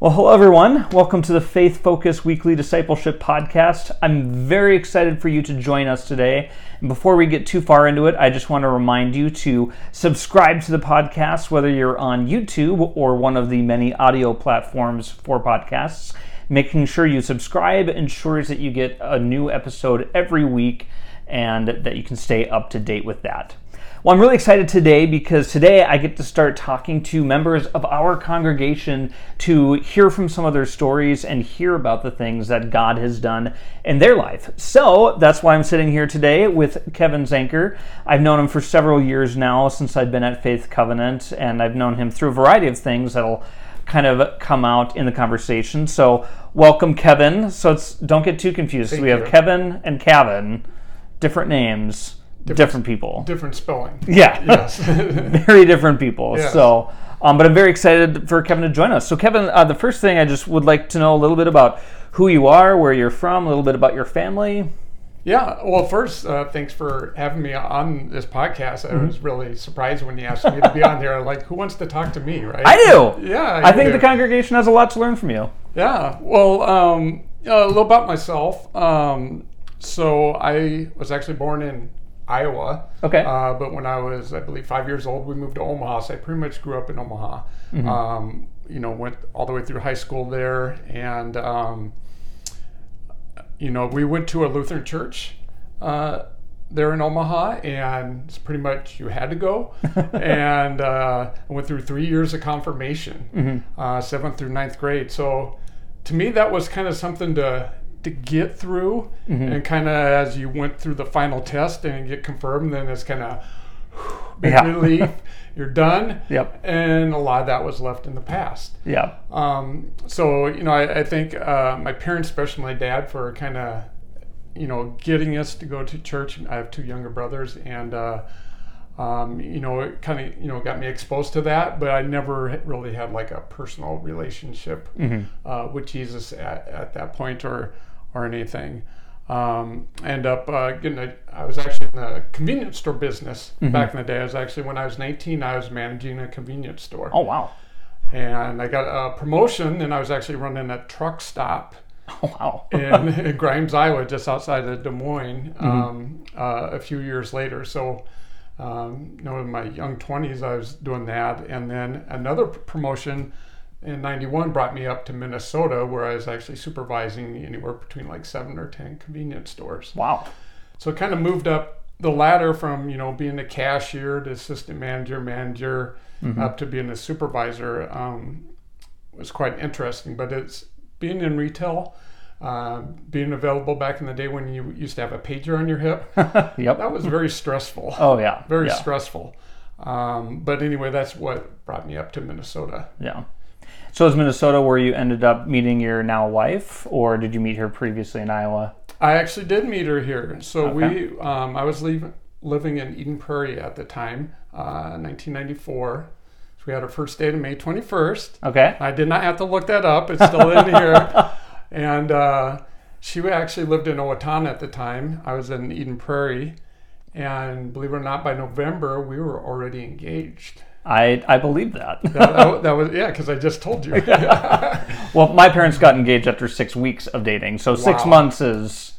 Well, hello everyone. Welcome to the Faith Focus Weekly Discipleship Podcast. I'm very excited for you to join us today. And before we get too far into it, I just want to remind you to subscribe to the podcast, whether you're on YouTube or one of the many audio platforms for podcasts. Making sure you subscribe ensures that you get a new episode every week and that you can stay up to date with that. Well, I'm really excited today because today I get to start talking to members of our congregation to hear from some of their stories and hear about the things that God has done in their life. So that's why I'm sitting here today with Kevin Zanker. I've known him for several years now since I've been at Faith Covenant, and I've known him through a variety of things that'll kind of come out in the conversation. So welcome, Kevin. So don't get too confused. Thank you. Have Kevin and Kevin, different names. Different people. Different spelling. Yeah. Yes. Very different people. Yes. So, but I'm very excited for Kevin to join us. So, Kevin, the first thing I just would like to know a little bit about who you are, where you're from, a little bit about your family. Yeah. Well, first, thanks for having me on this podcast. I was really surprised when you asked me to be on there. Like, who wants to talk to me, right? I do. Yeah. I think the congregation has a lot to learn from you. Yeah. Well, a little about myself. So, I was actually born in Iowa. Okay. But when I was, I believe, 5 years old, we moved to Omaha. So I pretty much grew up in Omaha. Mm-hmm. Went all the way through high school there. And, we went to a Lutheran church there in Omaha. And it's pretty much you had to go. And I went through 3 years of confirmation, 7th through 9th grade. So to me, that was kind of something to get through, and kind of as you went through the final test and get confirmed, then it's kind of big relief. You're done. Yep. And a lot of that was left in the past. Yeah. I think my parents, especially my dad, for kind of getting us to go to church. I have two younger brothers, and it kind of got me exposed to that, but I never really had like a personal relationship with Jesus at that point or anything. I was actually in the convenience store business back in the day. I was actually, when I was 19, I was managing a convenience store. Oh, wow. And I got a promotion, and I was actually running a truck stop. Oh, wow. in Grimes, Iowa, just outside of Des Moines, a few years later. So, in my young 20s, I was doing that. And then another promotion in 91 brought me up to Minnesota, where I was actually supervising anywhere between like 7 or 10 convenience stores. Wow. So kind of moved up the ladder from, being a cashier to assistant manager, up to being a supervisor. Was quite interesting, but it's being in retail, being available back in the day when you used to have a pager on your hip. Yep. That was very stressful. Oh, yeah. Very stressful. But anyway, that's what brought me up to Minnesota. Yeah. So is Minnesota where you ended up meeting your now wife, or did you meet her previously in Iowa? I actually did meet her here. So we, I was living in Eden Prairie at the time, 1994. So we had our first date on May 21st. Okay. I did not have to look that up. It's still in here. And she actually lived in Owatonna at the time. I was in Eden Prairie. And believe it or not, by November, we were already engaged. I believe that. that was, yeah, because I just told you. Well, my parents got engaged after 6 weeks of dating. So 6 months is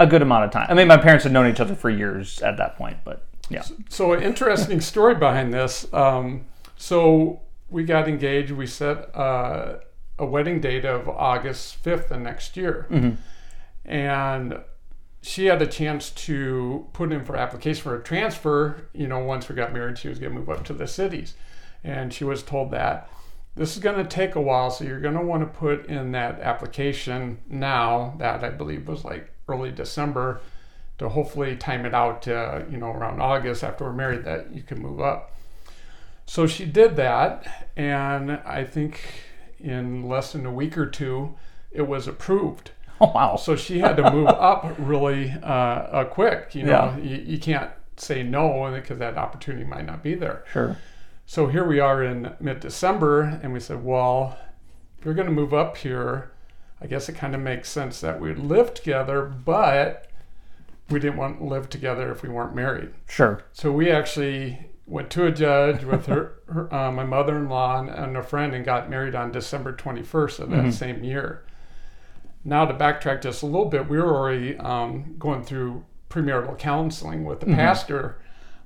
a good amount of time. I mean, my parents had known each other for years at that point, but yeah. So an interesting story behind this. So we got engaged. We set... a wedding date of August 5th the next year. And she had a chance to put in for application for a transfer. Once we got married, she was going to move up to the cities. And she was told that this is going to take a while, so you're going to want to put in that application now. That I believe was like early December, to hopefully time it out to, around August after we're married, that you can move up. So she did that, and I think in less than a week or two, it was approved. Oh, wow. So she had to move up really quick. You can't say no, because that opportunity might not be there. Sure. So here we are in mid-December, and we said, well, if you're going to move up here, I guess it kind of makes sense that we'd live together, but we didn't want to live together if we weren't married. Sure. So we actually went to a judge with her my mother-in-law and a friend, and got married on December 21st of that same year. Now, to backtrack just a little bit, we were already going through premarital counseling with the pastor.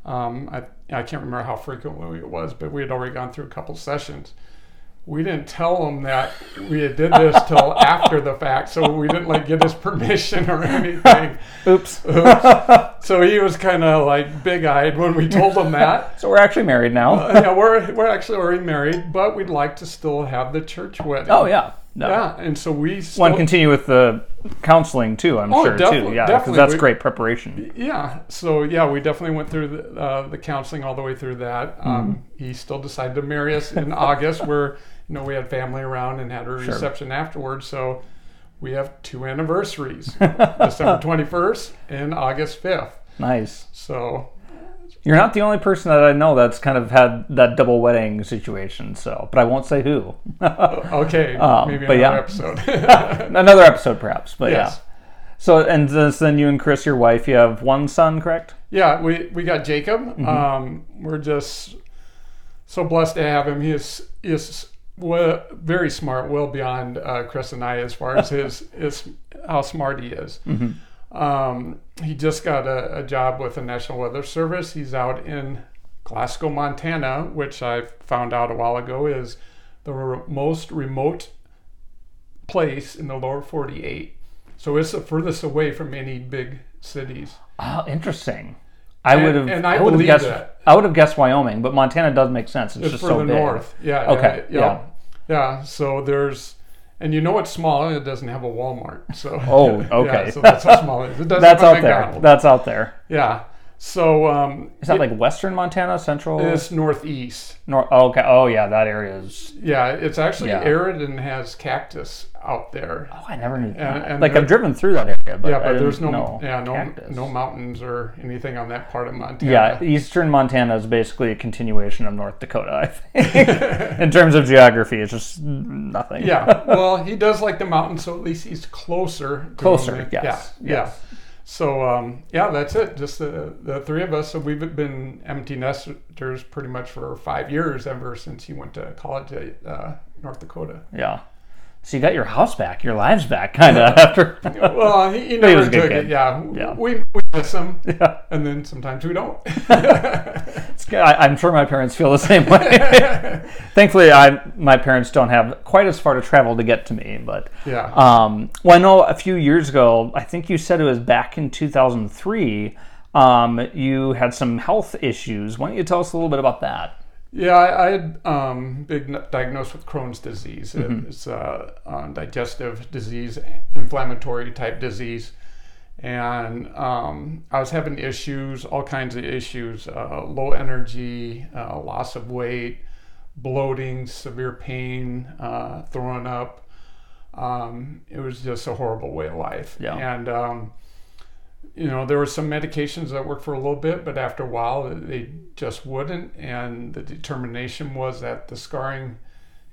I can't remember how frequently it was, but we had already gone through a couple sessions. We didn't tell him that we had did this till after the fact, so we didn't like get his permission or anything. Oops. So he was kind of like big-eyed when we told him that. So we're actually married now. Yeah, we're actually already married, but we'd like to still have the church wedding. Oh yeah, no. Yeah. And so we still want to continue with the counseling too. I'm sure too. Yeah, because that's great preparation. Yeah. So yeah, we definitely went through the counseling all the way through that. He still decided to marry us in August. We had family around and had a reception afterwards, so we have two anniversaries, December 21st and August 5th. Nice. So you're not the only person that I know that's kind of had that double wedding situation, but I won't say who. Okay, maybe another episode. Another episode, perhaps, but yes. Yeah. So, and then you and Chris, your wife, you have one son, correct? Yeah, we got Jacob. We're just so blessed to have him. He is well, very smart, well beyond Chris and I as far as his how smart he is. He just got a job with the National Weather Service. He's out in Glasgow, Montana, which I found out a while ago is the most remote place in the lower 48. So it's the furthest away from any big cities. Oh, interesting. I would have guessed Wyoming, but Montana does make sense. It's just so big. North. Yeah. Okay. Yeah. So there's, and you know it's small. It doesn't have a Walmart. So. Oh. Okay. Yeah, so that's how small it is. It doesn't have a McDonald's. That's out there. Yeah. So. Is that like Western Montana, Central? It's northeast. Oh, okay. Oh yeah, that area is. Yeah, it's actually arid and has cactus out there. Oh, I never knew that. And like, I've driven through that area, but there's no mountains or anything on that part of Montana. Yeah, eastern Montana is basically a continuation of North Dakota, I think. In terms of geography, it's just nothing. Yeah, well, he does like the mountains, so at least he's closer. Yes. So, that's it. Just the three of us. So we've been empty nesters pretty much for 5 years, ever since he went to college at North Dakota. Yeah. So you got your house back, your lives back, kind of after. Well, he never took it. Yeah. We miss him, and then sometimes we don't. I'm sure my parents feel the same way. Thankfully, my parents don't have quite as far to travel to get to me. But I know a few years ago, I think you said it was back in 2003. You had some health issues. Why don't you tell us a little bit about that? Yeah, I had been diagnosed with Crohn's disease. It's a digestive disease, inflammatory type disease. And I was having issues, all kinds of issues, low energy, loss of weight, bloating, severe pain, throwing up. It was just a horrible way of life. Yeah. And there were some medications that worked for a little bit, but after a while they just wouldn't. And the determination was that the scarring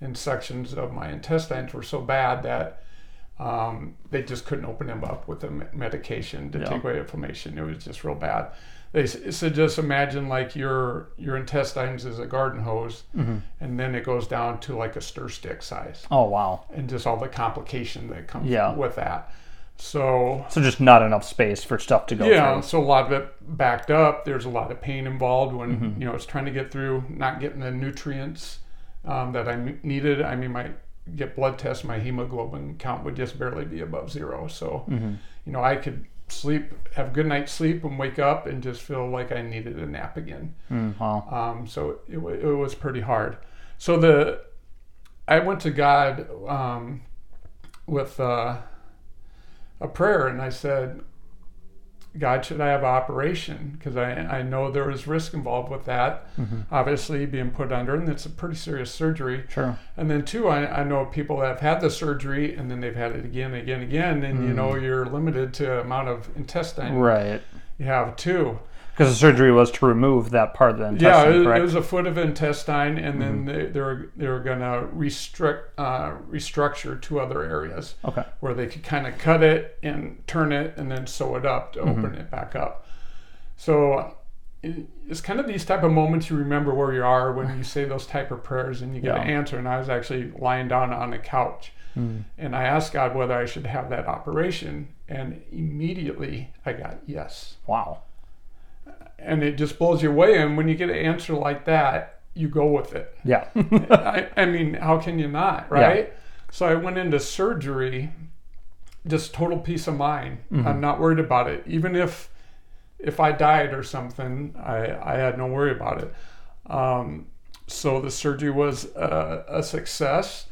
and sections of my intestines were so bad that they just couldn't open them up with the medication to take away inflammation. It was just real bad. They said, just imagine like your intestines is a garden hose, and then it goes down to like a stir stick size. Oh, wow. And just all the complication that comes with that. So just not enough space for stuff to go through. Yeah, so a lot of it backed up. There's a lot of pain involved when, it's trying to get through, not getting the nutrients that I needed. I mean, blood tests, my hemoglobin count would just barely be above zero. So, I could sleep, have good night's sleep and wake up and just feel like I needed a nap again. Mm-hmm. So it was pretty hard. So I went to God with... a prayer, and I said, God, should I have an operation? Because I know there is risk involved with that, obviously being put under, and it's a pretty serious surgery. Sure. And then two, I know people that have had the surgery and then they've had it again, and you're limited to amount of intestine you have too. Because the surgery was to remove that part of the intestine, correct? It was a foot of intestine, and then they were going to restructure two other areas where they could kind of cut it and turn it and then sew it up to open it back up. So it's kind of these type of moments you remember where you are when you say those type of prayers and you get an answer. And I was actually lying down on the couch and I asked God whether I should have that operation, and immediately I got yes. Wow. And it just blows you away. And when you get an answer like that, you go with it. Yeah. I mean, how can you not, right? Yeah. So I went into surgery, just total peace of mind. Mm-hmm. I'm not worried about it. Even if I died or something, I had no worry about it. So the surgery was a success.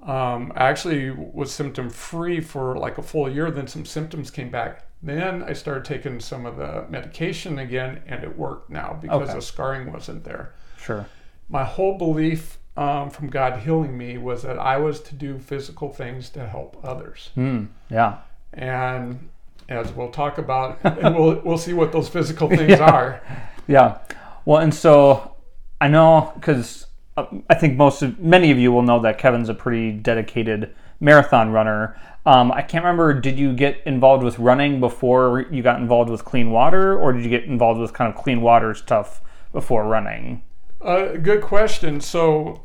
I actually was symptom free for like a full year. Then some symptoms came back. Then I started taking some of the medication again, and it worked now because the scarring wasn't there. Sure. My whole belief from God healing me was that I was to do physical things to help others. Mm, yeah. And as we'll talk about, and we'll see what those physical things are. Yeah. Well, and so I know, because I think many of you will know that Kevin's a pretty dedicated marathon runner. I can't remember, did you get involved with running before you got involved with clean water, or did you get involved with kind of clean water stuff before running? Good question. So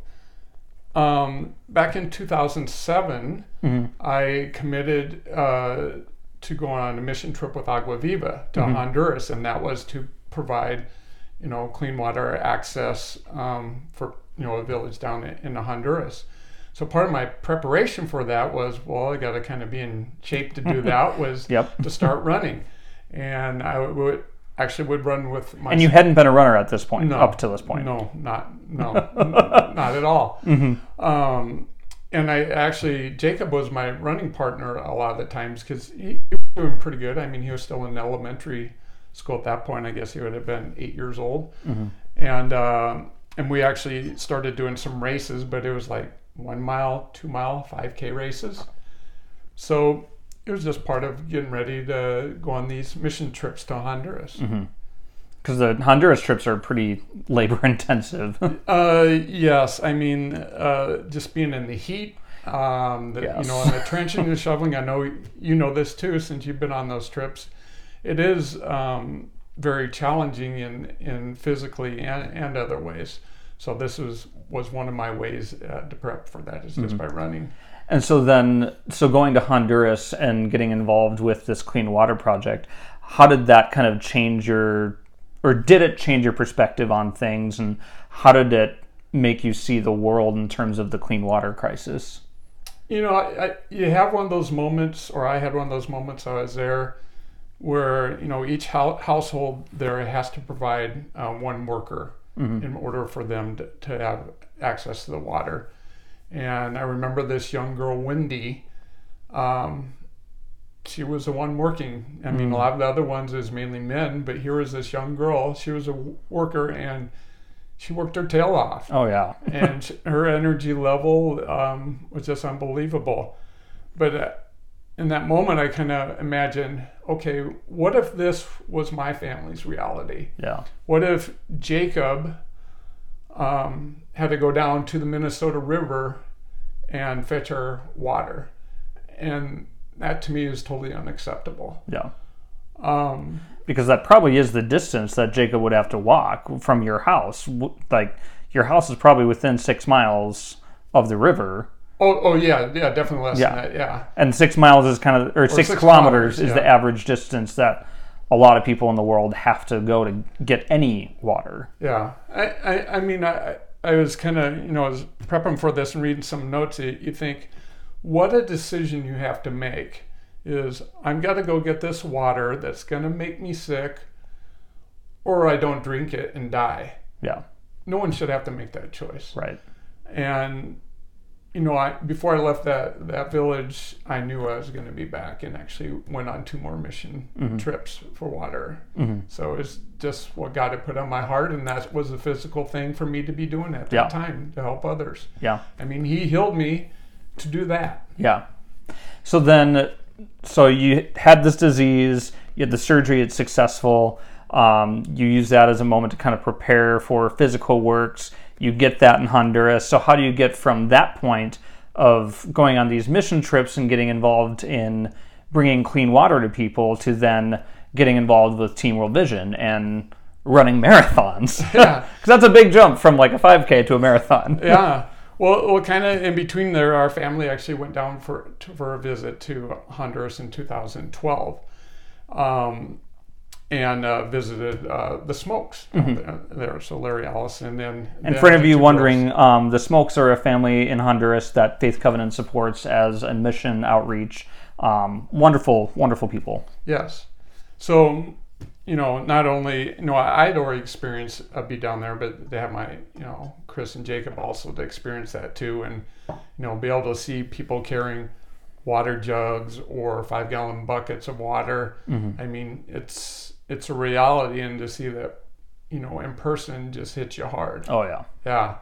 back in 2007, I committed to go on a mission trip with Agua Viva to Honduras, and that was to provide, clean water access for, a village down in Honduras. So part of my preparation for that was, I got to kind of be in shape to do that, was to start running. And I would run with my... And you hadn't been a runner at this point, up to this point. No, not at all. Mm-hmm. And I actually, Jacob was my running partner a lot of the times because he was doing pretty good. I mean, he was still in elementary school at that point. I guess he would have been 8 years old. Mm-hmm. And we actually started doing some races, but it was like 1 mile, 2 mile, 5K races. So it was just part of getting ready to go on these mission trips to Honduras. Because the Honduras trips are pretty labor intensive. Yes, I mean, just being in the heat, and the trenching and shoveling. I know you know this too, since you've been on those trips. It is very challenging in physically and other ways. So this was one of my ways to prep for that, is just by running. And so going to Honduras and getting involved with this Clean Water Project, how did that kind of change did it change your perspective on things, and how did it make you see the world in terms of the clean water crisis? You have one of those moments, or I had one of those moments, I was there, where, each household there has to provide one worker in order for them to have access to the water. And I remember this young girl, Wendy, she was the one working. I mean, a lot of the other ones is mainly men, but here was this young girl. She was a worker, and she worked her tail off. Oh, yeah. And her energy level was just unbelievable. But in that moment, I kind of imagined, okay, what if this was my family's reality? Yeah. What if Jacob had to go down to the Minnesota River and fetch her water? And that to me is totally unacceptable. Yeah. Because that probably is the distance that Jacob would have to walk from your house. Like, your house is probably within 6 miles of the river. Oh yeah, definitely less than that, And 6 miles is kind of, or 6 kilometers is the average distance that a lot of people in the world have to go to get any water. Yeah, I mean, I was kind of, I was prepping for this and reading some notes. You think, what a decision you have to make is, I'm got to go get this water that's going to make me sick, or I don't drink it and die. Yeah. No one should have to make that choice. Right. And before I left that village, I knew I was going to be back, and actually went on 2 more mission trips for water. So it's just what God had put on my heart, and that was the physical thing for me to be doing at that time, to help others. Yeah. I mean, he healed me to do that. Yeah. So you had this disease, you had the surgery, it's successful. You use that as a moment to kind of prepare for physical works. You get that in Honduras. So how do you get from that point of going on these mission trips and getting involved in bringing clean water to people to then getting involved with Team World Vision and running marathons. Yeah. Because that's a big jump from like a 5K to a marathon. Yeah. Well, kind of in between there, our family actually went down for a visit to Honduras in 2012 and visited the Smokes there. So Larry Allison and for any of you wondering, the Smokes are a family in Honduras that Faith Covenant supports as a mission outreach. Wonderful, wonderful people. Yes. So, you know, not only, you know, I'd already experienced a beat down there, but to have my, you know, Chris and Jacob also to experience that too, and, you know, be able to see people carrying water jugs or 5-gallon buckets of water. Mm-hmm. I mean, it's a reality, and to see that, you know, in person just hits you hard. Oh, yeah. Yeah.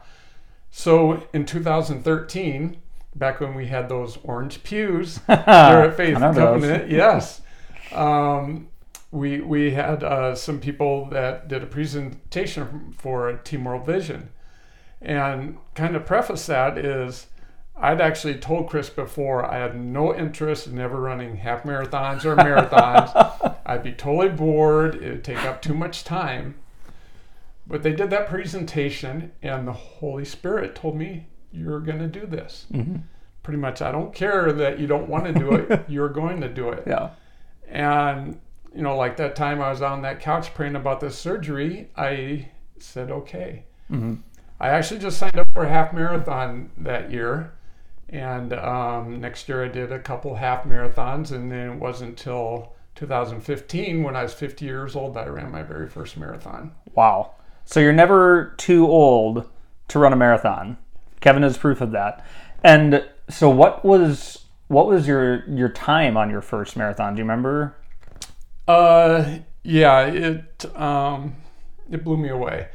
So in 2013, back when we had those orange pews there at Faith Covenant, yes, we had some people that did a presentation for Team World Vision. And kind of preface that is, I'd actually told Chris before, I had no interest in ever running half marathons or marathons. I'd be totally bored. It would take up too much time. But they did that presentation, and the Holy Spirit told me, you're going to do this. Mm-hmm. Pretty much, I don't care that you don't want to do it. You're going to do it. Yeah. And, you know, like that time I was on that couch praying about this surgery, I said, okay. Mm-hmm. I actually just signed up for a half marathon that year. And next year I did a couple half marathons. And then it wasn't until 2015 when I was 50 years old that I ran my very first marathon. Wow. So you're never too old to run a marathon. Kevin is proof of that. And so what was your time on your first marathon? Do you remember? Yeah, it blew me away.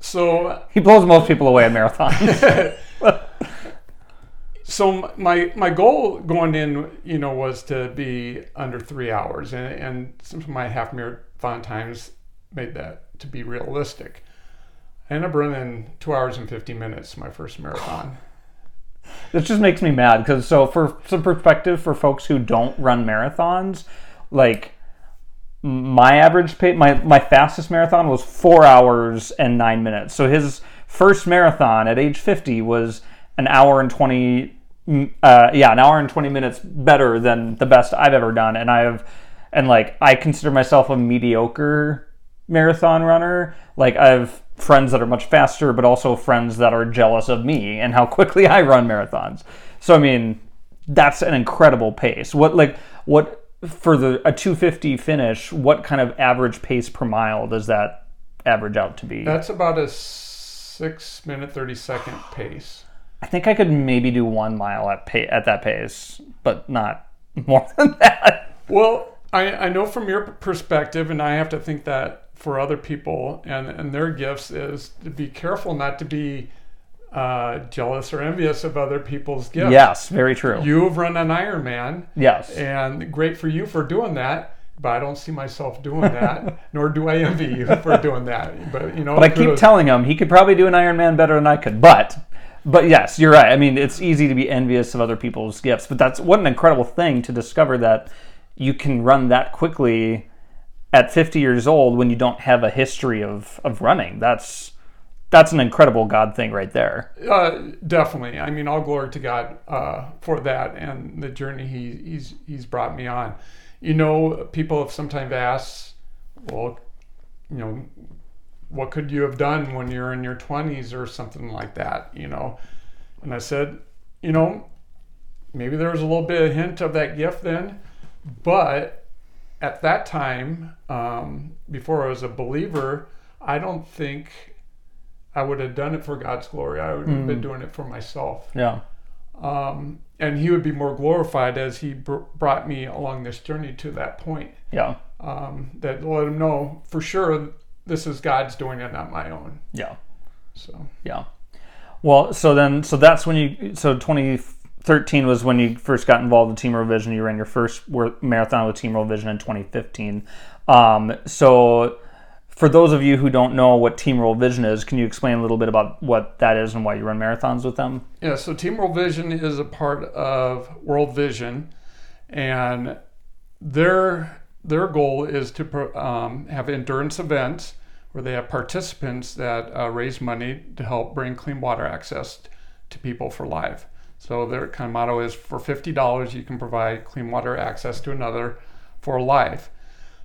So he blows most people away at marathons. So my goal going in, you know, was to be under 3 hours, and some of my half marathon times made that to be realistic. I ended up running 2 hours and 50 minutes, my first marathon. This just makes me mad, because so for some perspective for folks who don't run marathons, like my average pace, my fastest marathon was 4 hours and 9 minutes. So his first marathon at age 50 was an hour and 20 minutes better than the best I've ever done. And I consider myself a mediocre marathon runner. Like I've friends that are much faster, but also friends that are jealous of me and how quickly I run marathons. So I mean, that's an incredible pace. What for a 250 finish, what kind of average pace per mile does that average out to be? That's about a 6-minute 30-second pace. I think I could maybe do 1 mile at that pace, but not more than that. Well, I know from your perspective, and I have to think that for other people and their gifts, is to be careful not to be jealous or envious of other people's gifts. Yes, very true. You've run an Ironman. Yes. And great for you for doing that, but I don't see myself doing that, nor do I envy you for doing that. But, you know, but I keep telling him he could probably do an Ironman better than I could. But yes, you're right. I mean, it's easy to be envious of other people's gifts, but that's what an incredible thing to discover that you can run that quickly at 50 years old when you don't have a history of running. That's an incredible God thing right there. Definitely. I mean, all glory to God for that and the journey he's brought me on. You know, people have sometimes asked, well, you know, what could you have done when you're in your 20s or something like that, you know? And I said, you know, maybe there was a little bit of hint of that gift then, but at that time, before I was a believer, I don't think I would have done it for God's glory. I would have been doing it for myself. Yeah. And he would be more glorified as he brought me along this journey to that point. Yeah. That let him know for sure this is God's doing it, not my own. Yeah. So. Yeah. Well, so that's when you, so 2013 was when you first got involved with Team World Vision. You ran your first marathon with Team World Vision in 2015. So for those of you who don't know what Team World Vision is, can you explain a little bit about what that is and why you run marathons with them? Yeah, so Team World Vision is a part of World Vision, and their goal is to have endurance events where they have participants that raise money to help bring clean water access to people for life. So their kind of motto is, for $50, you can provide clean water access to another for life.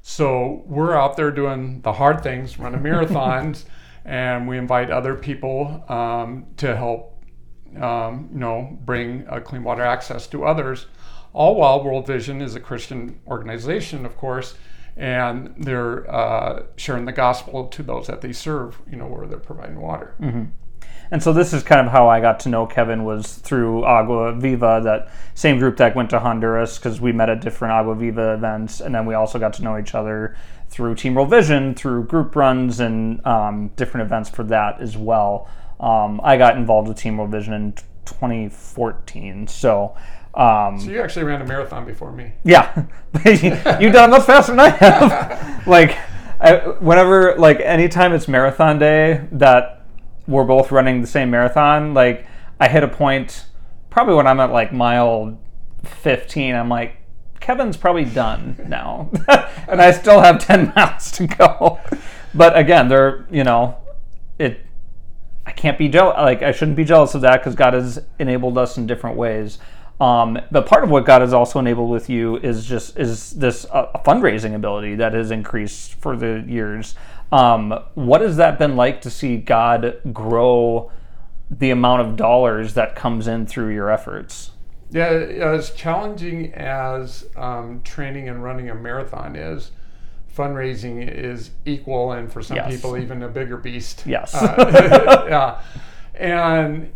So we're out there doing the hard things, running marathons, and we invite other people to help, bring clean water access to others. All while World Vision is a Christian organization, of course, and they're sharing the gospel to those that they serve, where they're providing water. Mm-hmm. And so this is kind of how I got to know Kevin, was through Agua Viva, that same group that went to Honduras, because we met at different Agua Viva events, and then we also got to know each other through Team World Vision, through group runs, and different events for that as well. I got involved with Team World Vision in 2014, so you actually ran a marathon before me. Yeah. You've done much faster than I have. Anytime it's marathon day that we're both running the same marathon, I hit a point probably when I'm at mile 15, I'm like, Kevin's probably done now. And I still have 10 miles to go. But again, I can't be jealous. I shouldn't be jealous of that, because God has enabled us in different ways. But part of what God has also enabled with you is this fundraising ability that has increased for the years. What has that been like, to see God grow the amount of dollars that comes in through your efforts? Yeah, as challenging as training and running a marathon is, fundraising is equal, and for some yes. people even a bigger beast. Yes. Yeah. And,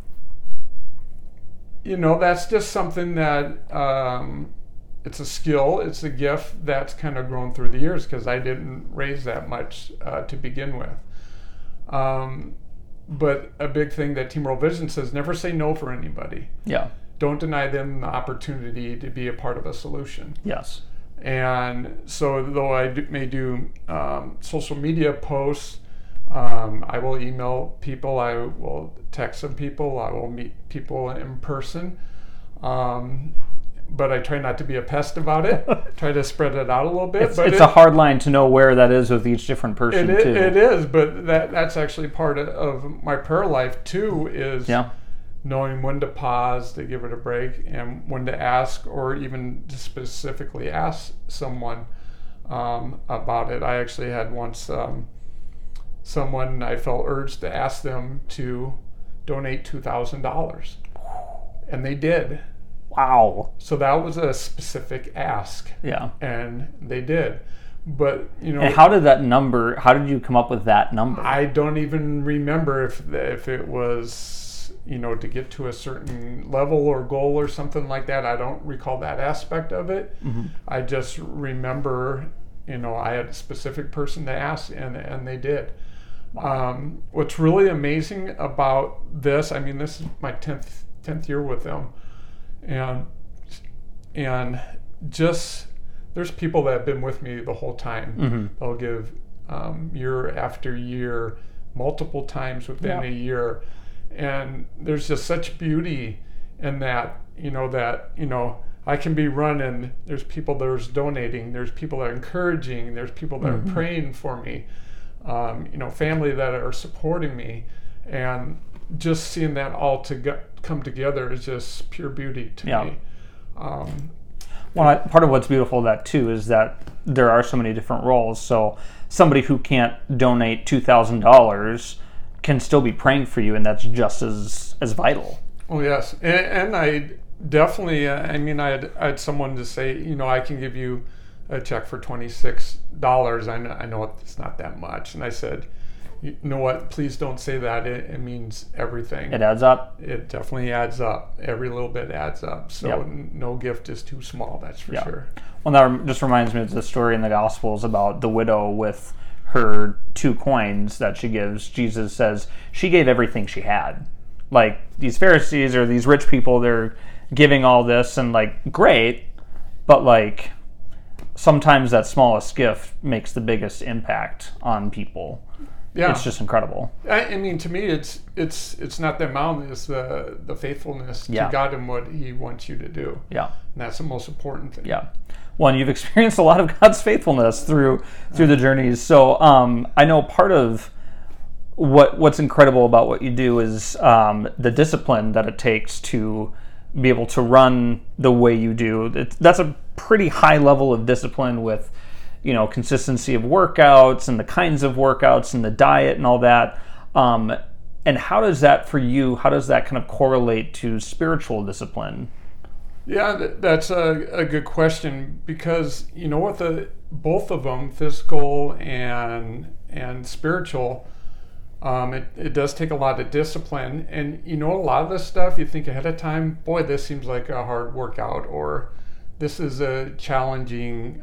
that's just something that... it's a skill, it's a gift that's kind of grown through the years, because I didn't raise that much to begin with. But a big thing that Team World Vision says, never say no for anybody. Yeah. Don't deny them the opportunity to be a part of a solution. Yes. And so though I may do social media posts, I will email people, I will text some people, I will meet people in person. But I try not to be a pest about it. Try to spread it out a little bit. It's a hard line to know where that is with each different person, too. It is, but that's actually part of my prayer life, too, is knowing when to pause, to give it a break, and when to ask, or even specifically ask someone about it. I actually had once someone, I felt urged to ask them to donate $2,000, and they did. Wow. So that was a specific ask. Yeah. And they did. But, And how did you come up with that number? I don't even remember if it was, to get to a certain level or goal or something like that. I don't recall that aspect of it. Mm-hmm. I just remember, I had a specific person to ask, and they did. Wow. What's really amazing about this, this is my 10th year with them. And just, there's people that have been with me the whole time. Mm-hmm. They'll give year after year, multiple times within a year. And there's just such beauty in that, I can be running. There's people that are donating. There's people that are encouraging. There's people that mm-hmm. are praying for me, family that are supporting me. And just seeing that all come together is just pure beauty to me. Part of what's beautiful of that too is that there are so many different roles. So somebody who can't donate $2,000 can still be praying for you, and that's just as vital. Oh yes, and I definitely. I had someone to say, I can give you a check for $26. I know it's not that much, and I said, you know what? Please don't say that. It means everything. It adds up. It definitely adds up. Every little bit adds up. So no gift is too small, that's for sure. Well, that just reminds me of the story in the Gospels about the widow with her 2 coins that she gives. Jesus says she gave everything she had. These Pharisees or these rich people, they're giving all this and great, but sometimes that smallest gift makes the biggest impact on people. Yeah. It's just incredible. To me, it's not the amount, it's the faithfulness to God and what He wants you to do. Yeah. And that's the most important thing. Yeah. one, you've experienced a lot of God's faithfulness through the journeys. So I know part of what's incredible about what you do is the discipline that it takes to be able to run the way you do. That's a pretty high level of discipline with, you know, consistency of workouts and the kinds of workouts and the diet and all that. And how does that for you, how does that kind of correlate to spiritual discipline? Yeah, that's a good question, because you know what, both of them, physical and spiritual, it does take a lot of discipline. And you know, a lot of this stuff you think ahead of time, boy, this seems like a hard workout, or this is a challenging,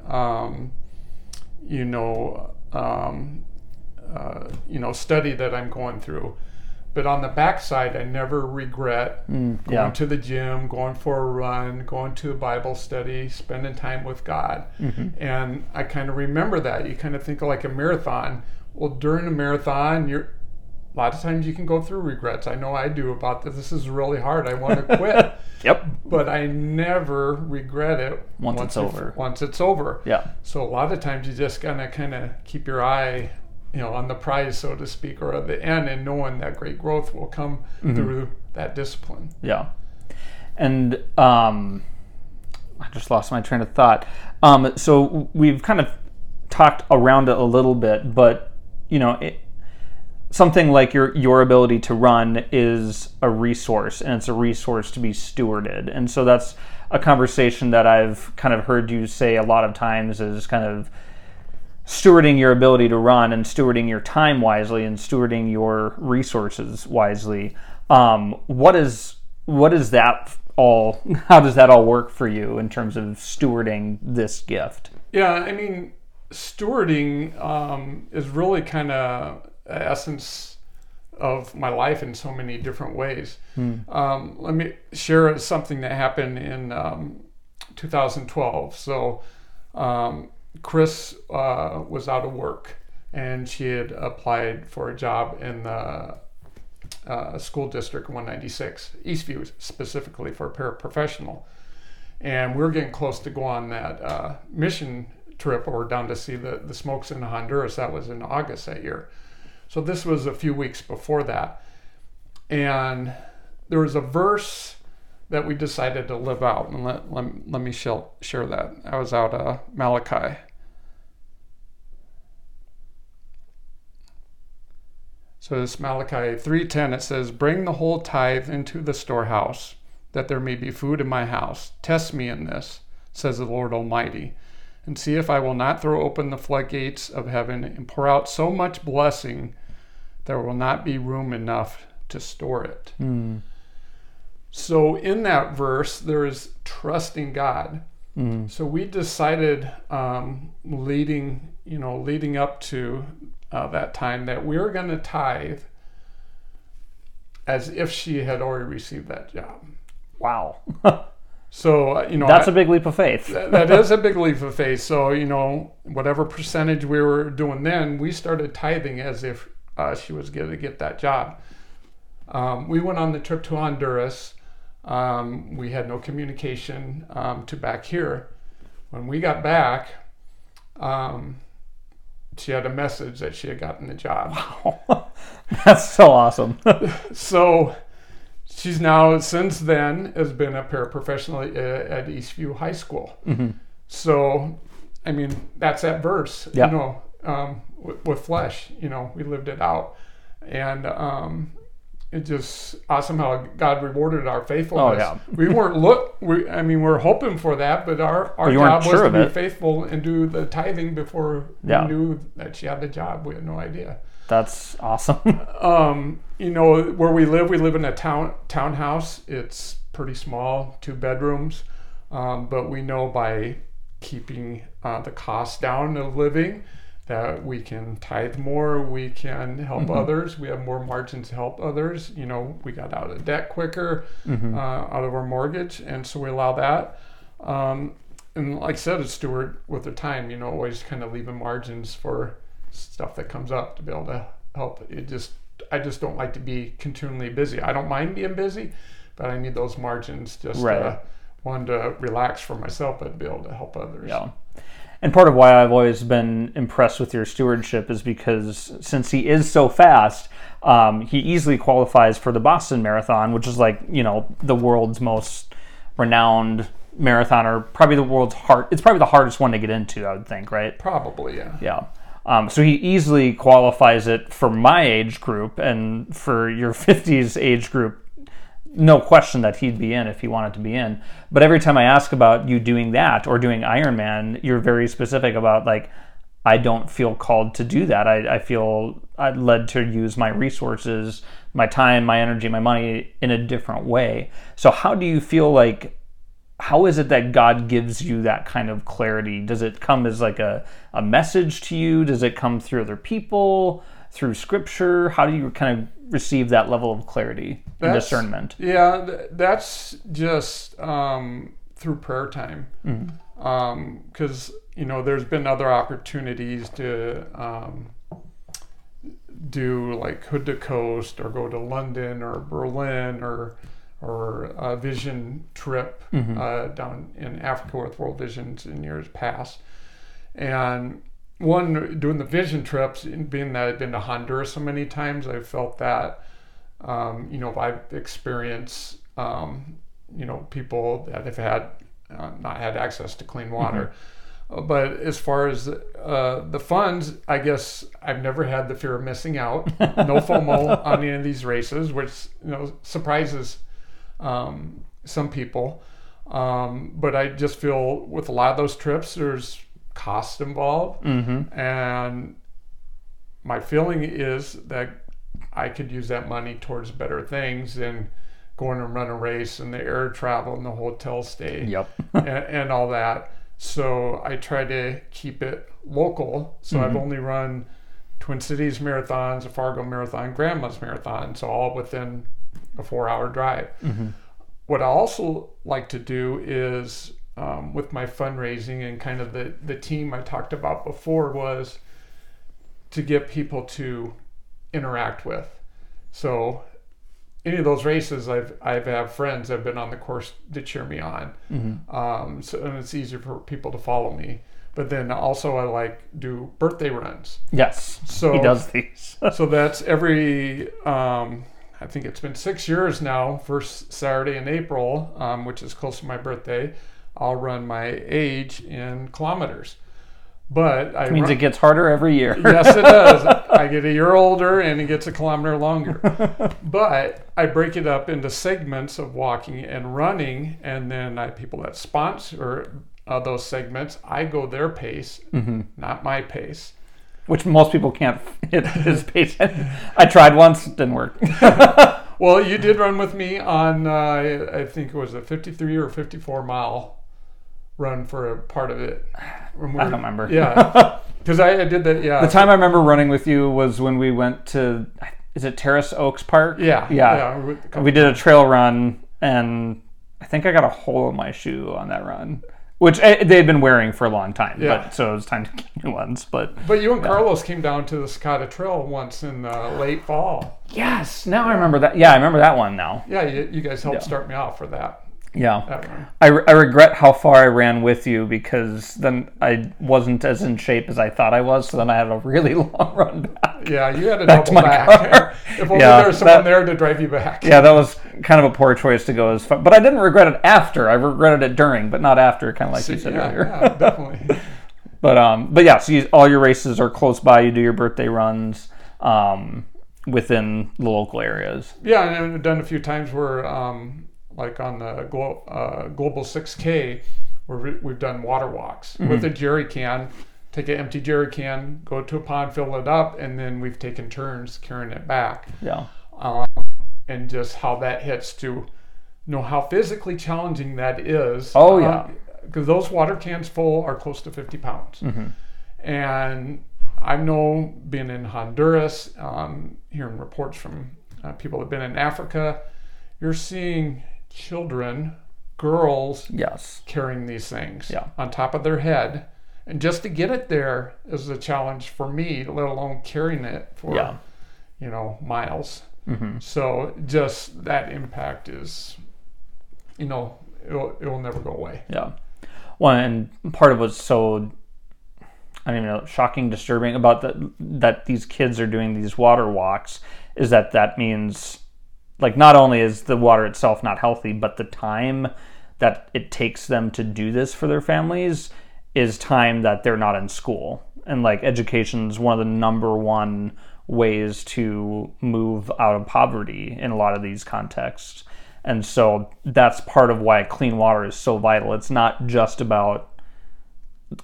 study that I'm going through. But on the backside, I never regret going to the gym, going for a run, going to a Bible study, spending time with God. Mm-hmm. And I kind of remember that. You kind of think of like a marathon. Well, during a marathon, a lot of times you can go through regrets. I know I do about this. This is really hard. I want to quit. Yep. But I never regret it once it's over. Yeah. So a lot of times you just gotta kind of keep your eye, you know, on the prize, so to speak, or at the end, and knowing that great growth will come through that discipline. Yeah. And I just lost my train of thought. So we've kind of talked around it a little bit, but you know, something like your ability to run is a resource, and it's a resource to be stewarded. And so that's a conversation that I've kind of heard you say a lot of times, is kind of stewarding your ability to run and stewarding your time wisely and stewarding your resources wisely. What is that all? How does that all work for you in terms of stewarding this gift? Yeah, I mean, stewarding is really kind of the essence of my life in so many different ways. Let me share something that happened in 2012. So Chris was out of work, and she had applied for a job in the school district 196, Eastview, specifically for a paraprofessional. And we were getting close to go on that mission trip, or down to see the smokes in Honduras. That was in August that year. So this was a few weeks before that. And there was a verse that we decided to live out, and let me share that. I was out of Malachi. So this Malachi 3:10, it says, "Bring the whole tithe into the storehouse, that there may be food in my house. Test me in this, says the Lord Almighty, and see if I will not throw open the floodgates of heaven and pour out so much blessing there will not be room enough to store it." So in that verse, there is trusting God. So we decided, leading up to that time, that we were going to tithe as if she had already received that job. Wow. So, you know, that's a big leap of faith. That is a big leap of faith. So, you know, whatever percentage we were doing then, we started tithing as if she was going to get that job. We went on the trip to Honduras. We had no communication to back here. When we got back, she had a message that she had gotten the job. Wow. That's so awesome. So she's now, since then, has been a paraprofessional at Eastview High School. So, I mean, that's that verse, you know, with flesh, you know, we lived it out. And it's just awesome how God rewarded our faithfulness. Oh, yeah. We're hoping for that, but our job was to be faithful and do the tithing before we knew that she had the job. We had no idea. That's awesome. You know, where we live in a townhouse. It's pretty small, 2 bedrooms. But we know by keeping the cost down of living, that we can tithe more, we can help others, we have more margin to help others. You know, we got out of debt quicker, out of our mortgage, and so we allow that. And like I said, it's steward with their time, you know, always kind of leaving margins for stuff that comes up to be able to help. I just don't like to be continually busy. I don't mind being busy, but I need those margins just wanted to relax for myself, but be able to help others. Yeah. And part of why I've always been impressed with your stewardship is because since he is so fast, he easily qualifies for the Boston Marathon, which is like, you know, the world's most renowned marathon, or probably the world's hard. It's probably the hardest one to get into, I would think, right? Probably, yeah. Yeah. So he easily qualifies it for my age group, and for your 50s age group, no question that he'd be in if he wanted to be in. But every time I ask about you doing that or doing Ironman, you're very specific about, like, I don't feel called to do that. I feel I'm led to use my resources, my time, my energy, my money in a different way. So how do you feel like, how is it that God gives you that kind of clarity? Does it come as like a message to you? Does it come through other people, through scripture? How do you kind of receive that level of clarity and discernment? Yeah, that's just through prayer time. Mm-hmm. 'Cause, you know, there's been other opportunities to do like Hood to Coast, or go to London or Berlin, or a Vision trip mm-hmm. Down in Africa with World Visions in years past. And one, doing the Vision trips, being that I've been to Honduras so many times, I felt that, you know, if I've experienced, you know, people that have had, not had access to clean water. Mm-hmm. But as far as the funds, I guess I've never had the fear of missing out. No FOMO on any of these races, which, you know, surprises some people. But I just feel with a lot of those trips, there's cost involved. Mm-hmm. And my feeling is that I could use that money towards better things than going and run a race and the air travel and the hotel stay. Yep. and all that. So I try to keep it local. So mm-hmm. I've only run Twin Cities Marathons, a Fargo Marathon, Grandma's Marathon. So all within a 4-hour drive. Mm-hmm. What I also like to do is with my fundraising and kind of the team I talked about before, was to get people to interact with. So any of those races, I've had friends that have been on the course to cheer me on. Mm-hmm. So, and it's easier for people to follow me. But then also I like do birthday runs. Yes, so he does these. So that's every, I think it's been 6 years now, first Saturday in April, which is close to my birthday. I'll run my age in kilometers. But I means it gets harder every year. Yes, it does. I get a year older and it gets a kilometer longer. But I break it up into segments of walking and running, and then I people that sponsor those segments, I go their pace, mm-hmm. not my pace. Which most people can't hit his pace. I tried once, didn't work. Well, you did run with me on, I think it was a 53 or 54 mile run for a part of it. I don't remember. Yeah, because I did that. Yeah. The time I remember running with you was when we went to, is it Terrace Oaks Park? Yeah. We did a trail run, and I think I got a hole in my shoe on that run, which they'd been wearing for a long time. Yeah. But so it was time to get new ones. But you and Carlos came down to the Cicada Trail once in the late fall. Yes, now I remember that. Yeah, I remember that one now. Yeah, you guys helped start me off for that. Yeah. I regret how far I ran with you, because then I wasn't as in shape as I thought I was, so then I had a really long run back. Yeah, you had a double back. If only there was someone there to drive you back. Yeah, that was kind of a poor choice to go as far. But I didn't regret it after. I regretted it during, but not after, kind of like you said earlier. Yeah, definitely. But yeah, so all your races are close by. You do your birthday runs within the local areas. Yeah, and I've done a few times where... like on the Global 6K, where we've done water walks mm-hmm. with a jerry can, take an empty jerry can, go to a pond, fill it up, and then we've taken turns carrying it back. Yeah. And just how that hits to know how physically challenging that is. Oh, yeah. Because those water cans full are close to 50 pounds. Mm-hmm. And I know, being in Honduras, hearing reports from people that have been in Africa, you're seeing... children, girls, yes, carrying these things on top of their head, and just to get it there is a challenge for me, let alone carrying it for you know, miles. Mm-hmm. So just that impact is, you know, it will never go away. Yeah. Well, and part of what's so, I don't even know, shocking, disturbing about that these kids are doing these water walks is that means, like, not only is the water itself not healthy, but the time that it takes them to do this for their families is time that they're not in school. And, like, education's one of the number one ways to move out of poverty in a lot of these contexts. And so that's part of why clean water is so vital. It's not just about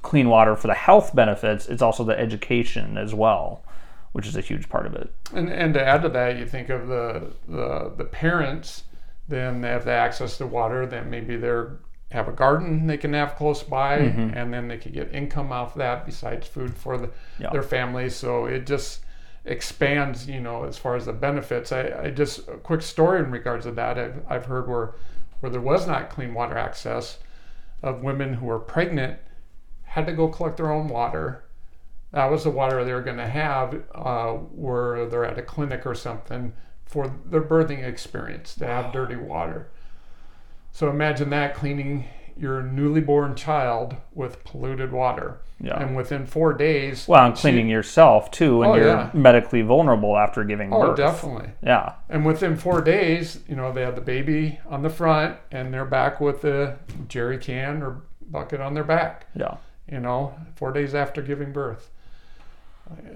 clean water for the health benefits, it's also the education as well, which is a huge part of it. And to add to that, you think of the parents, then they have the access to water, then maybe they're have a garden they can have close by, mm-hmm. and then they could get income off that besides food for their families. So it just expands, as far as the benefits. I just, a quick story in regards to that, I've heard where there was not clean water access, of women who were pregnant had to go collect their own water. That was the water they were going to have where they're at a clinic or something for their birthing experience, to have dirty water. So imagine that, cleaning your newly born child with polluted water. Yeah. And within 4 days... Well, and cleaning yourself, too, and you're medically vulnerable after giving birth. Oh, definitely. Yeah. And within 4 days, they had the baby on the front, and they're back with the jerry can or bucket on their back. Yeah. 4 days after giving birth.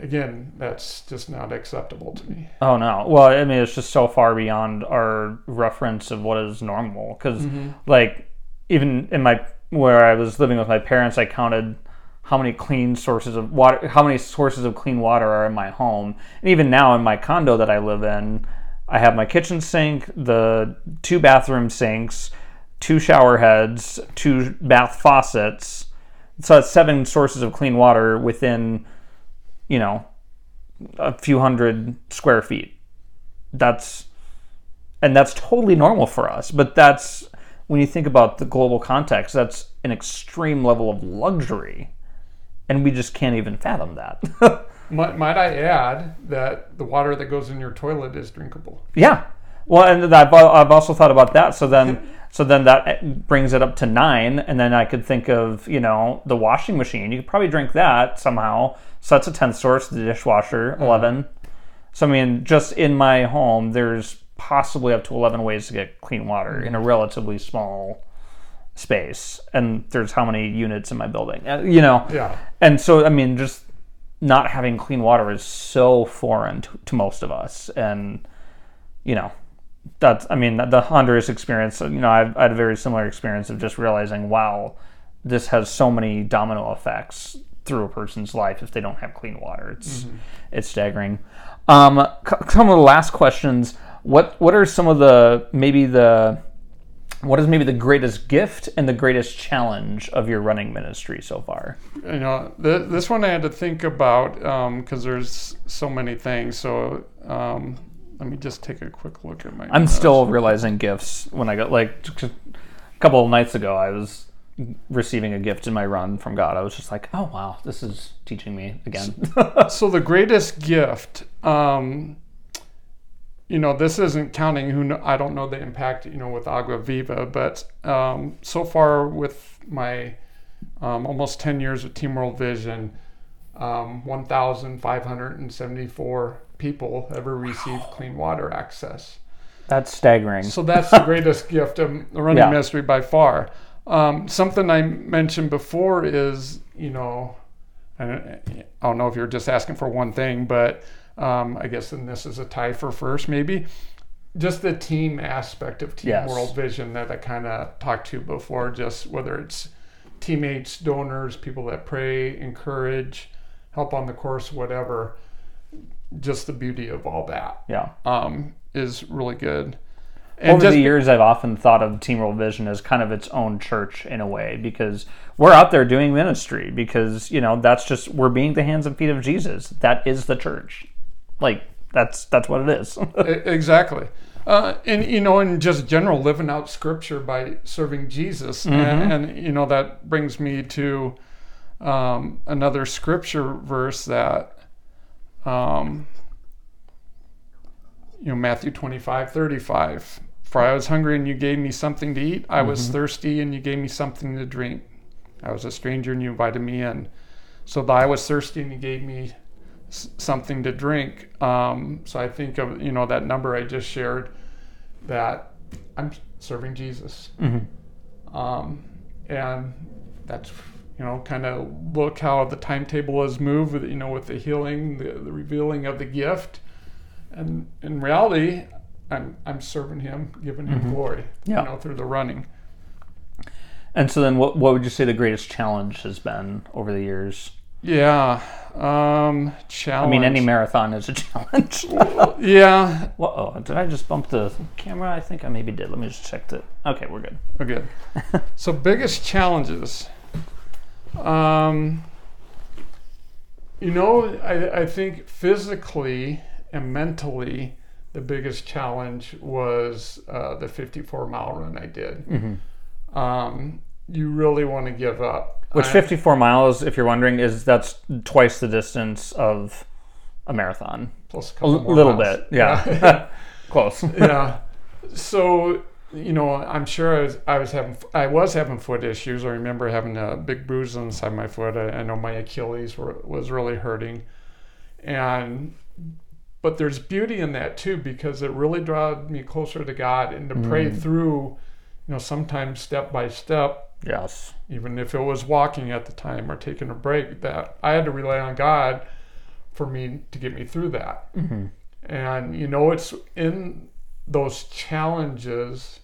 Again, that's just not acceptable to me. Oh, no. Well, I mean, it's just so far beyond our reference of what is normal. Because, mm-hmm. like, even in where I was living with my parents, I counted how many sources of clean water are in my home. And even now in my condo that I live in, I have my kitchen sink, the 2 bathroom sinks, 2 shower heads, 2 bath faucets. So that's 7 sources of clean water within, a few hundred square feet. That's totally normal for us. But that's, when you think about the global context, that's an extreme level of luxury. And we just can't even fathom that. Might I add that the water that goes in your toilet is drinkable? Yeah. Well, and I've also thought about that. So then that brings it up to 9, and then I could think of, the washing machine. You could probably drink that somehow. So that's a 10th source. The dishwasher, 11. So, I mean, just in my home, there's possibly up to 11 ways to get clean water in a relatively small space. And there's how many units in my building, Yeah. And so, I mean, just not having clean water is so foreign to most of us. And, the Honduras experience, I had a very similar experience of just realizing, wow, this has so many domino effects through a person's life if they don't have clean water. It's mm-hmm. it's staggering. Some of the last questions, what are some of what is maybe the greatest gift and the greatest challenge of your running ministry so far? This one I had to think about because there's so many things. So let me just take a quick look at my notes. I'm still realizing gifts. When I got, a couple of nights ago, I was receiving a gift in my run from God. I was just like, oh, wow, this is teaching me again. So the greatest gift, this isn't counting I don't know the impact, with Agua Viva, but so far with my almost 10 years with Team World Vision, 1,574 people ever received clean water access. That's staggering. So that's the greatest gift of the running ministry by far. Something I mentioned before is, I don't know if you're just asking for one thing, but I guess then this is a tie for first, maybe. Just the team aspect of Team World Vision that I kind of talked to before, just whether it's teammates, donors, people that pray, encourage, help on the course, whatever. Just the beauty of all that is really good. And over the years, I've often thought of Team World Vision as kind of its own church in a way, because we're out there doing ministry because, that's just, we're being the hands and feet of Jesus. That is the church. That's what it is. Exactly. And just general living out scripture by serving Jesus. Mm-hmm. And that brings me to another scripture verse that, Matthew 25:35, For I was hungry and you gave me something to eat. I was thirsty and you gave me something to drink. I was a stranger and you invited me in. So the I was thirsty and you gave me something to drink. So I think of, you know, that number I just shared, that I'm serving Jesus. And that's, you know, kind of look how the timetable has moved, with, you know, with the healing, the revealing of the gift. And in reality, I'm serving him, giving him glory, you know, through the running. And so then what would you say the greatest challenge has been over the years? Challenge. I mean, any marathon is a challenge. Yeah. Uh-oh, did I just bump the camera? I think I maybe did. Let me just check that. Okay, we're good. We're good. So biggest challenges. You know, I think physically and mentally, the biggest challenge was the 54-mile run I did. You really want to give up. Which 54 miles, if you're wondering, is that's twice the distance of a marathon. Plus a couple more little miles. Bit, yeah. Close. Yeah. So, you know, I'm sure I was having foot issues. I remember having a big bruise inside my foot. I know my Achilles was really hurting. But there's beauty in that too, because it really drew me closer to God, and to pray through, you know, sometimes step by step. Yes. Even if it was walking at the time or taking a break, that I had to rely on God for me to get me through that. And, you know, it's in those challenges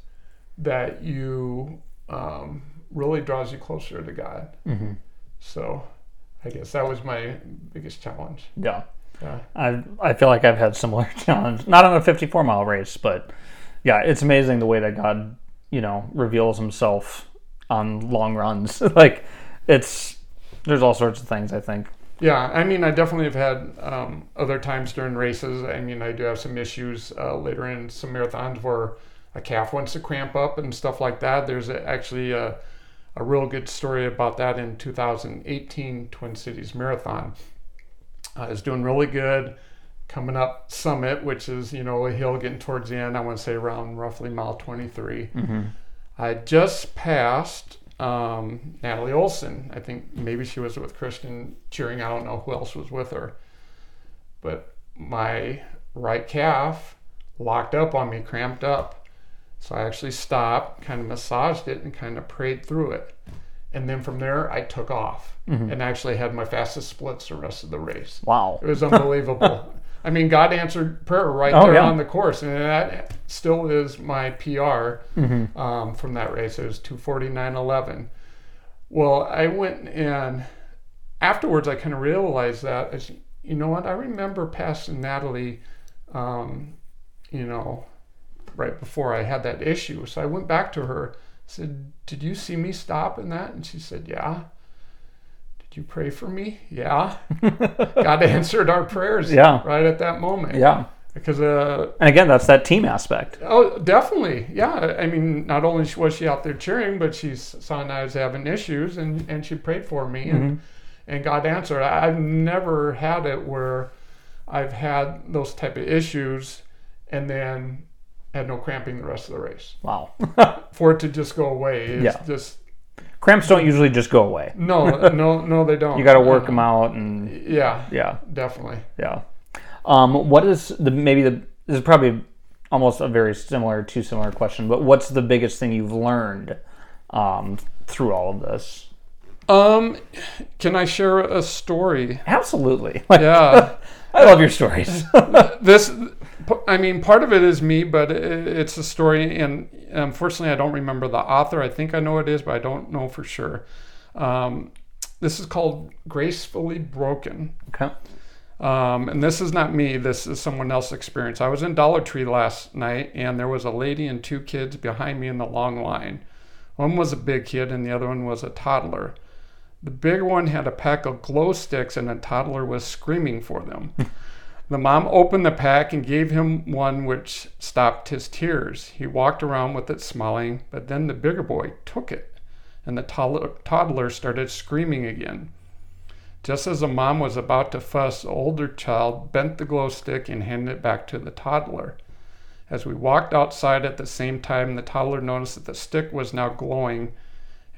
that you really draws you closer to God. So I guess that was my biggest challenge. Yeah. Yeah. I feel like I've had similar challenges, not on a 54-mile race, but yeah, it's amazing the way that God, you know, reveals himself on long runs. Like, there's all sorts of things, I think. Yeah, I mean, I definitely have had other times during races. I mean, I do have some issues later in some marathons where a calf wants to cramp up and stuff like that. There's actually a real good story about that in 2018 Twin Cities Marathon. I was doing really good coming up Summit, which is, you know, a hill getting towards the end. I want to say around roughly mile 23. I just passed Natalie Olson. I think maybe she was with Christian cheering. I don't know who else was with her. But my right calf locked up on me, cramped up. So I actually stopped, kind of massaged it, and kind of prayed through it. And then from there, I took off and actually had my fastest splits the rest of the race. Wow. It was unbelievable. I mean, God answered prayer on the course. And that still is my PR from that race. It was 2:49:11. Well, I went and afterwards I kind of realized that, you know what, I remember passing Natalie, you know, right before I had that issue. So I went back to her. I said, did you see me stop in that? And she said, yeah. Did you pray for me? Yeah. God answered our prayers right at that moment. Yeah. Because, and again, that's that team aspect. Oh, definitely. Yeah. I mean, not only was she out there cheering, but she saw I was having issues and she prayed for me and God answered. I've never had it where I've had those type of issues and then had no cramping the rest of the race. Wow. For it to just go away. It's just cramps don't usually just go away. No, they don't. You got to work them out and yeah, definitely. Yeah. What is this is probably almost a very similar question, but what's the biggest thing you've learned through all of this? Can I share a story? Absolutely. I love your stories. Part of it is me, but it's a story, and unfortunately, I don't remember the author. I think I know it is, but I don't know for sure. This is called Gracefully Broken. Okay. And this is not me. This is someone else's experience. I was in Dollar Tree last night, and there was a lady and two kids behind me in the long line. One was a big kid, and the other one was a toddler. The big one had a pack of glow sticks, and the toddler was screaming for them. The mom opened the pack and gave him one, which stopped his tears. He walked around with it smiling, but then the bigger boy took it, and the toddler started screaming again. Just as the mom was about to fuss, the older child bent the glow stick and handed it back to the toddler. As we walked outside at the same time, the toddler noticed that the stick was now glowing,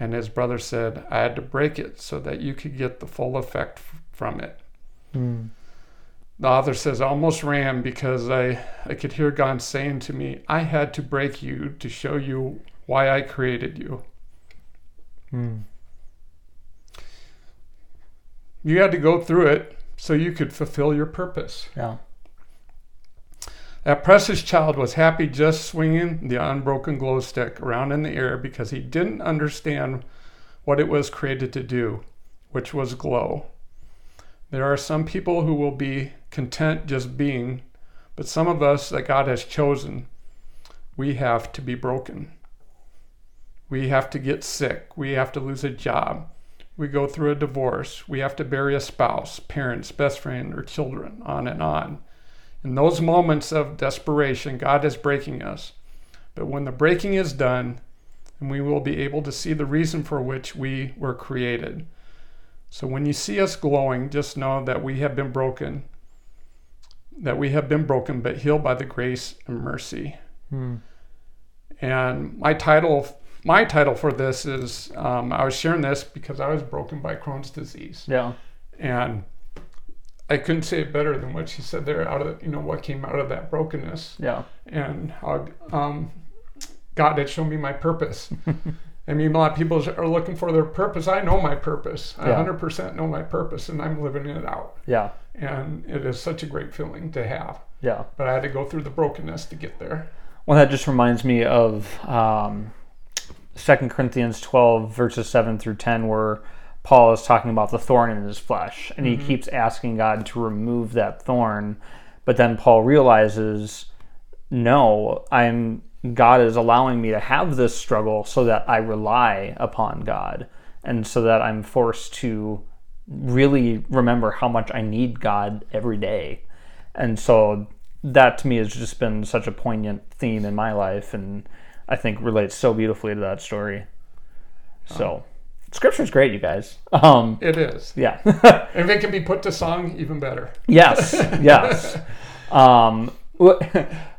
and his brother said, I had to break it so that you could get the full effect from it. Mm. The author says, I almost ran because I could hear God saying to me, I had to break you to show you why I created you. Mm. You had to go through it so you could fulfill your purpose. Yeah. That precious child was happy just swinging the unbroken glow stick around in the air because he didn't understand what it was created to do, which was glow. There are some people who will be content just being, but some of us that God has chosen, we have to be broken. We have to get sick. We have to lose a job. We go through a divorce. We have to bury a spouse, parents, best friend, or children, on and on. In those moments of desperation, God is breaking us. But when the breaking is done, and we will be able to see the reason for which we were created. So when you see us glowing, just know that we have been broken, but healed by the grace and mercy. Hmm. And my title for this is, I was sharing this because I was broken by Crohn's disease. Yeah. And I couldn't say it better than what she said there, out of, you know, what came out of that brokenness. Yeah. And how God had shown me my purpose. I mean, a lot of people are looking for their purpose. I know my purpose. I 100% know my purpose, and I'm living it out. Yeah. And it is such a great feeling to have. Yeah. But I had to go through the brokenness to get there. Well, that just reminds me of 2 Corinthians 12, verses 7 through 10, where Paul is talking about the thorn in his flesh, and he keeps asking God to remove that thorn, but then Paul realizes, no, God is allowing me to have this struggle so that I rely upon God, and so that I'm forced to really remember how much I need God every day. And so that to me has just been such a poignant theme in my life, and I think relates so beautifully to that story. So Scripture's great, you guys. It is. Yeah. If it can be put to song, even better. Yes, yes.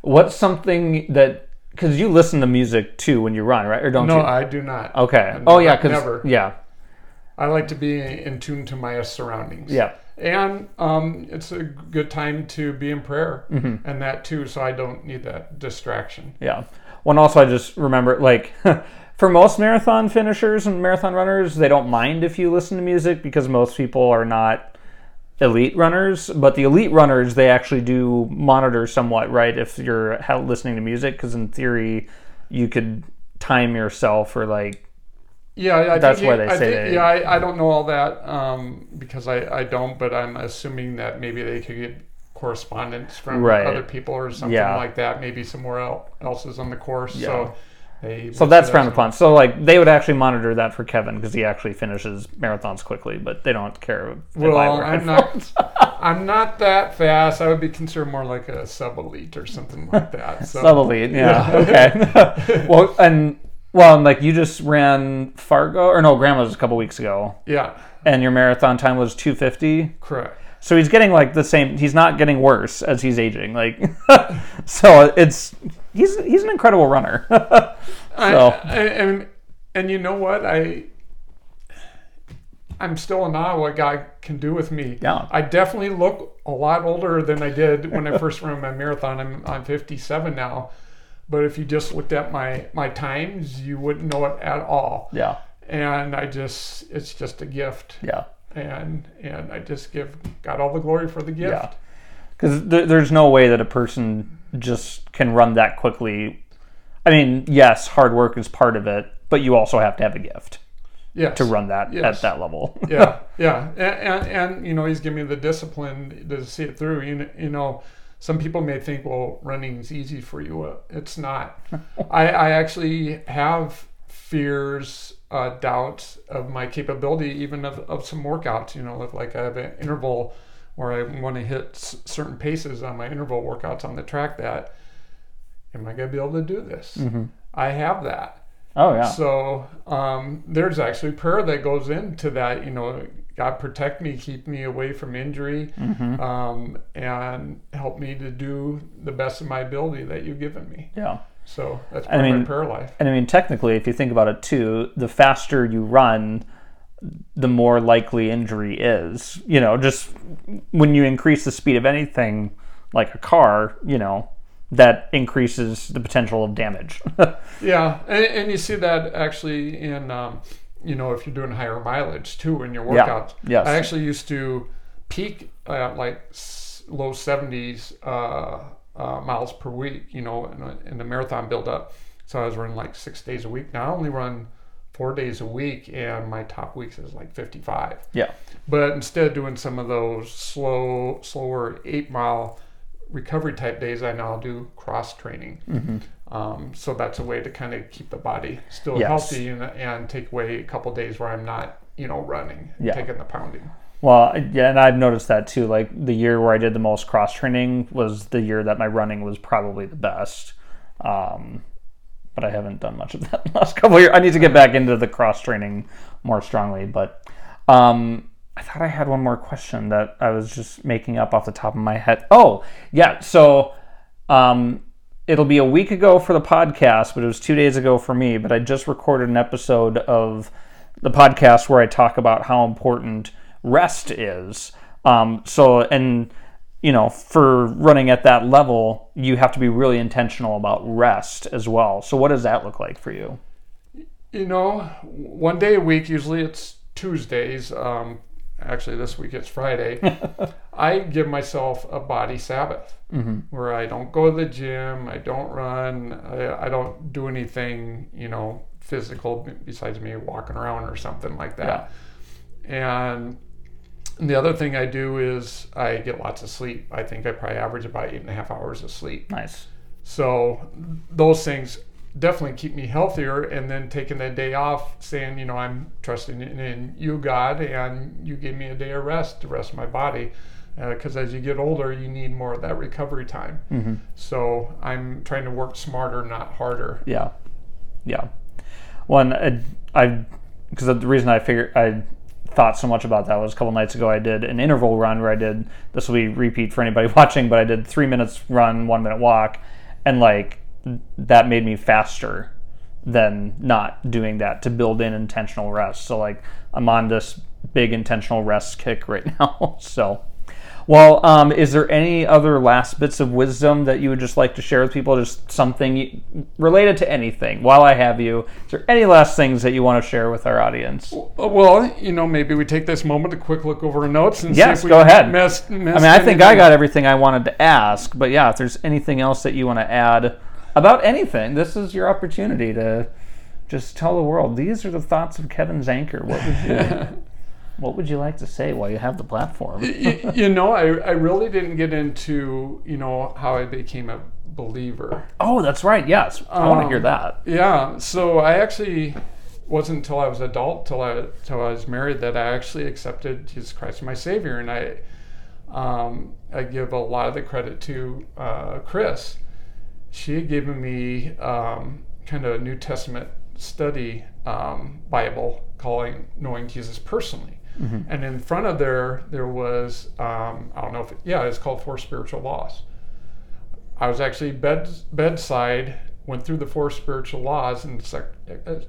What's something that, because you listen to music too when you run, right? Or don't you? No, I do not. Okay. Never. Yeah. I like to be in tune to my surroundings. Yeah. And it's a good time to be in prayer, and that too, so I don't need that distraction. Yeah. Well, and also I just remember, like, for most marathon finishers and marathon runners, they don't mind if you listen to music because most people are not elite runners. But the elite runners, they actually do monitor somewhat, right, if you're listening to music, because in theory, you could time yourself or, like, Yeah, I don't know all that because I don't, but I'm assuming that maybe they could get correspondence from other people or something like that. Maybe somewhere else is on the course. Yeah. So that's frowned upon. So, like, they would actually monitor that for Kevin because he actually finishes marathons quickly, but they don't care. Well, I'm not that fast. I would be considered more like a sub-elite or something like that. So. Sub-elite, yeah. Okay. Well, and like, you just ran Grandma's a couple weeks ago. Yeah. And your marathon time was 2:50? Correct. So he's getting, like, the same, he's not getting worse as he's aging. Like, so it's, he's an incredible runner. So. And you know what? I'm still in awe what God can do with me. Yeah. I definitely look a lot older than I did when I first ran my marathon. I'm 57 now. But if you just looked at my times, you wouldn't know it at all. Yeah. And it's just a gift. Yeah. And I just give God all the glory for the gift. Yeah. Because there's no way that a person just can run that quickly. I mean, yes, hard work is part of it, but you also have to have a gift. Yes. To run that at that level. Yeah. Yeah. And you know, he's giving me the discipline to see it through. You know. Some people may think, well, running's easy for you. It's not. I actually have fears, doubts of my capability, even of some workouts. You know, like I have an interval where I want to hit certain paces on my interval workouts on the track. That, am I going to be able to do this? Mm-hmm. I have that. Oh, yeah. So there's actually prayer that goes into that, you know, God protect me, keep me away from injury, and help me to do the best of my ability that you've given me. Yeah. So that's part of my prayer life. And I mean, technically, if you think about it too, the faster you run, the more likely injury is. You know, just when you increase the speed of anything, like a car, you know, that increases the potential of damage. Yeah, and you see that actually in... you know, if you're doing higher mileage too in your workouts. Yeah. Yes. I actually used to peak at like low 70s miles per week, you know, in the marathon buildup. So I was running like 6 days a week. Now I only run 4 days a week, and my top weeks is like 55. Yeah. But instead of doing some of those slower 8 mile recovery type days, I now do cross training. Mm-hmm. So that's a way to kind of keep the body still healthy and take away a couple days where I'm not, you know, running and taking the pounding. Well, yeah, and I've noticed that too. Like the year where I did the most cross training was the year that my running was probably the best. But I haven't done much of that in the last couple of years. I need to get back into the cross training more strongly. But I thought I had one more question that I was just making up off the top of my head. Oh, yeah. So... it'll be a week ago for the podcast, but it was 2 days ago for me. But I just recorded an episode of the podcast where I talk about how important rest is. And you know, for running at that level, you have to be really intentional about rest as well. So what does that look like for you? You know, one day a week, usually it's Tuesdays. Actually, this week it's Friday. I give myself a body Sabbath where I don't go to the gym, I don't run, I don't do anything, you know, physical besides me walking around or something like that. Yeah. And the other thing I do is I get lots of sleep. I think I probably average about 8.5 hours of sleep. Nice. So those things definitely keep me healthier, and then taking that day off, saying, you know, I'm trusting in you, God, and you give me a day of rest to rest my body, because as you get older, you need more of that recovery time. Mm-hmm. So I'm trying to work smarter, not harder. Yeah, yeah. Well, and because the reason I thought so much about that was a couple nights ago I did an interval run where I did, this will be repeat for anybody watching, but I did 3 minutes run, 1 minute walk, and like that made me faster than not doing that to build in intentional rest. So like I'm on this big intentional rest kick right now. So, well, is there any other last bits of wisdom that you would just like to share with people? Just something related to anything while I have you, is there any last things that you want to share with our audience? Well, you know, maybe we take this moment to quick look over our notes and see if we missed anything. I think I got everything I wanted to ask, but yeah, if there's anything else that you want to add about anything, this is your opportunity to just tell the world, these are the thoughts of Kevin Zanker. What would you like to say while you have the platform? You know, I really didn't get into, you know, how I became a believer. Oh, that's right. Yes. I want to hear that. Yeah. So I actually wasn't until I was adult, till I was married, that I actually accepted Jesus Christ as my Savior. And I give a lot of the credit to Chris. She had given me kind of a New Testament study Bible calling Knowing Jesus Personally. Mm-hmm. And in front of there was, it's called Four Spiritual Laws. I was actually bedside, went through the Four Spiritual Laws, and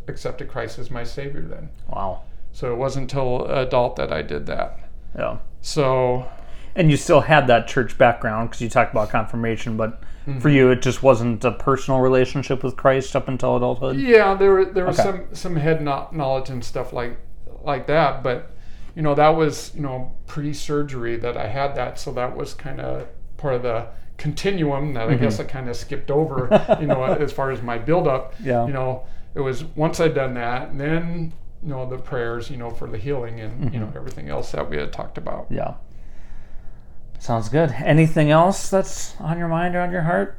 accepted Christ as my Savior then. Wow. So it wasn't until adult that I did that. Yeah. So... And you still had that church background because you talked about confirmation, but for you it just wasn't a personal relationship with Christ up until adulthood? Yeah, there was some head knowledge and stuff like that, but you know, that was, you know, pre-surgery that I had that, so that was kind of part of the continuum that I guess I kind of skipped over, you know, as far as my buildup. Yeah. You know, it was once I'd done that, and then, you know, the prayers, you know, for the healing and, you know, everything else that we had talked about. Yeah. Sounds good. Anything else that's on your mind or on your heart?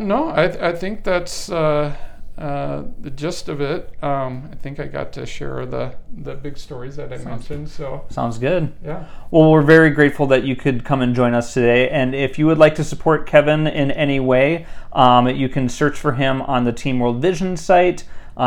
No, I think that's the gist of it. I think I got to share the big stories that I mentioned. So sounds good. Yeah. Well, we're very grateful that you could come and join us today. And if you would like to support Kevin in any way, you can search for him on the Team World Vision site.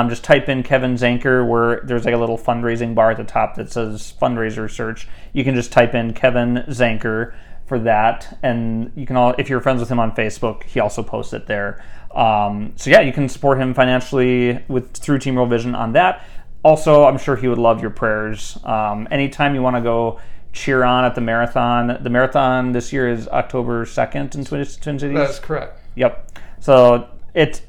Just type in Kevin Zanker, where there's like a little fundraising bar at the top that says fundraiser search. You can just type in Kevin Zanker for that, and you can all, if you're friends with him on Facebook, he also posts it there. So yeah, you can support him financially through Team World Vision on that. Also, I'm sure he would love your prayers. Anytime you want to go cheer on at the marathon this year is October 2nd in Twin Cities. That's correct. Yep. So it's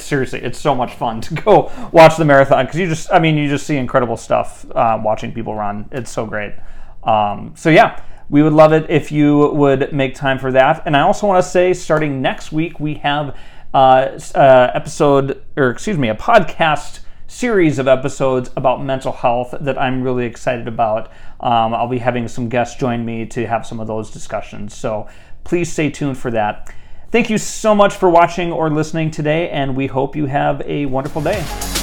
seriously, it's so much fun to go watch the marathon, because you just see incredible stuff watching people run. It's so great. So yeah, we would love it if you would make time for that. And I also want to say, starting next week, we have a podcast series of episodes about mental health that I'm really excited about. I'll be having some guests join me to have some of those discussions, so please stay tuned for that. Thank you so much for watching or listening today, and we hope you have a wonderful day.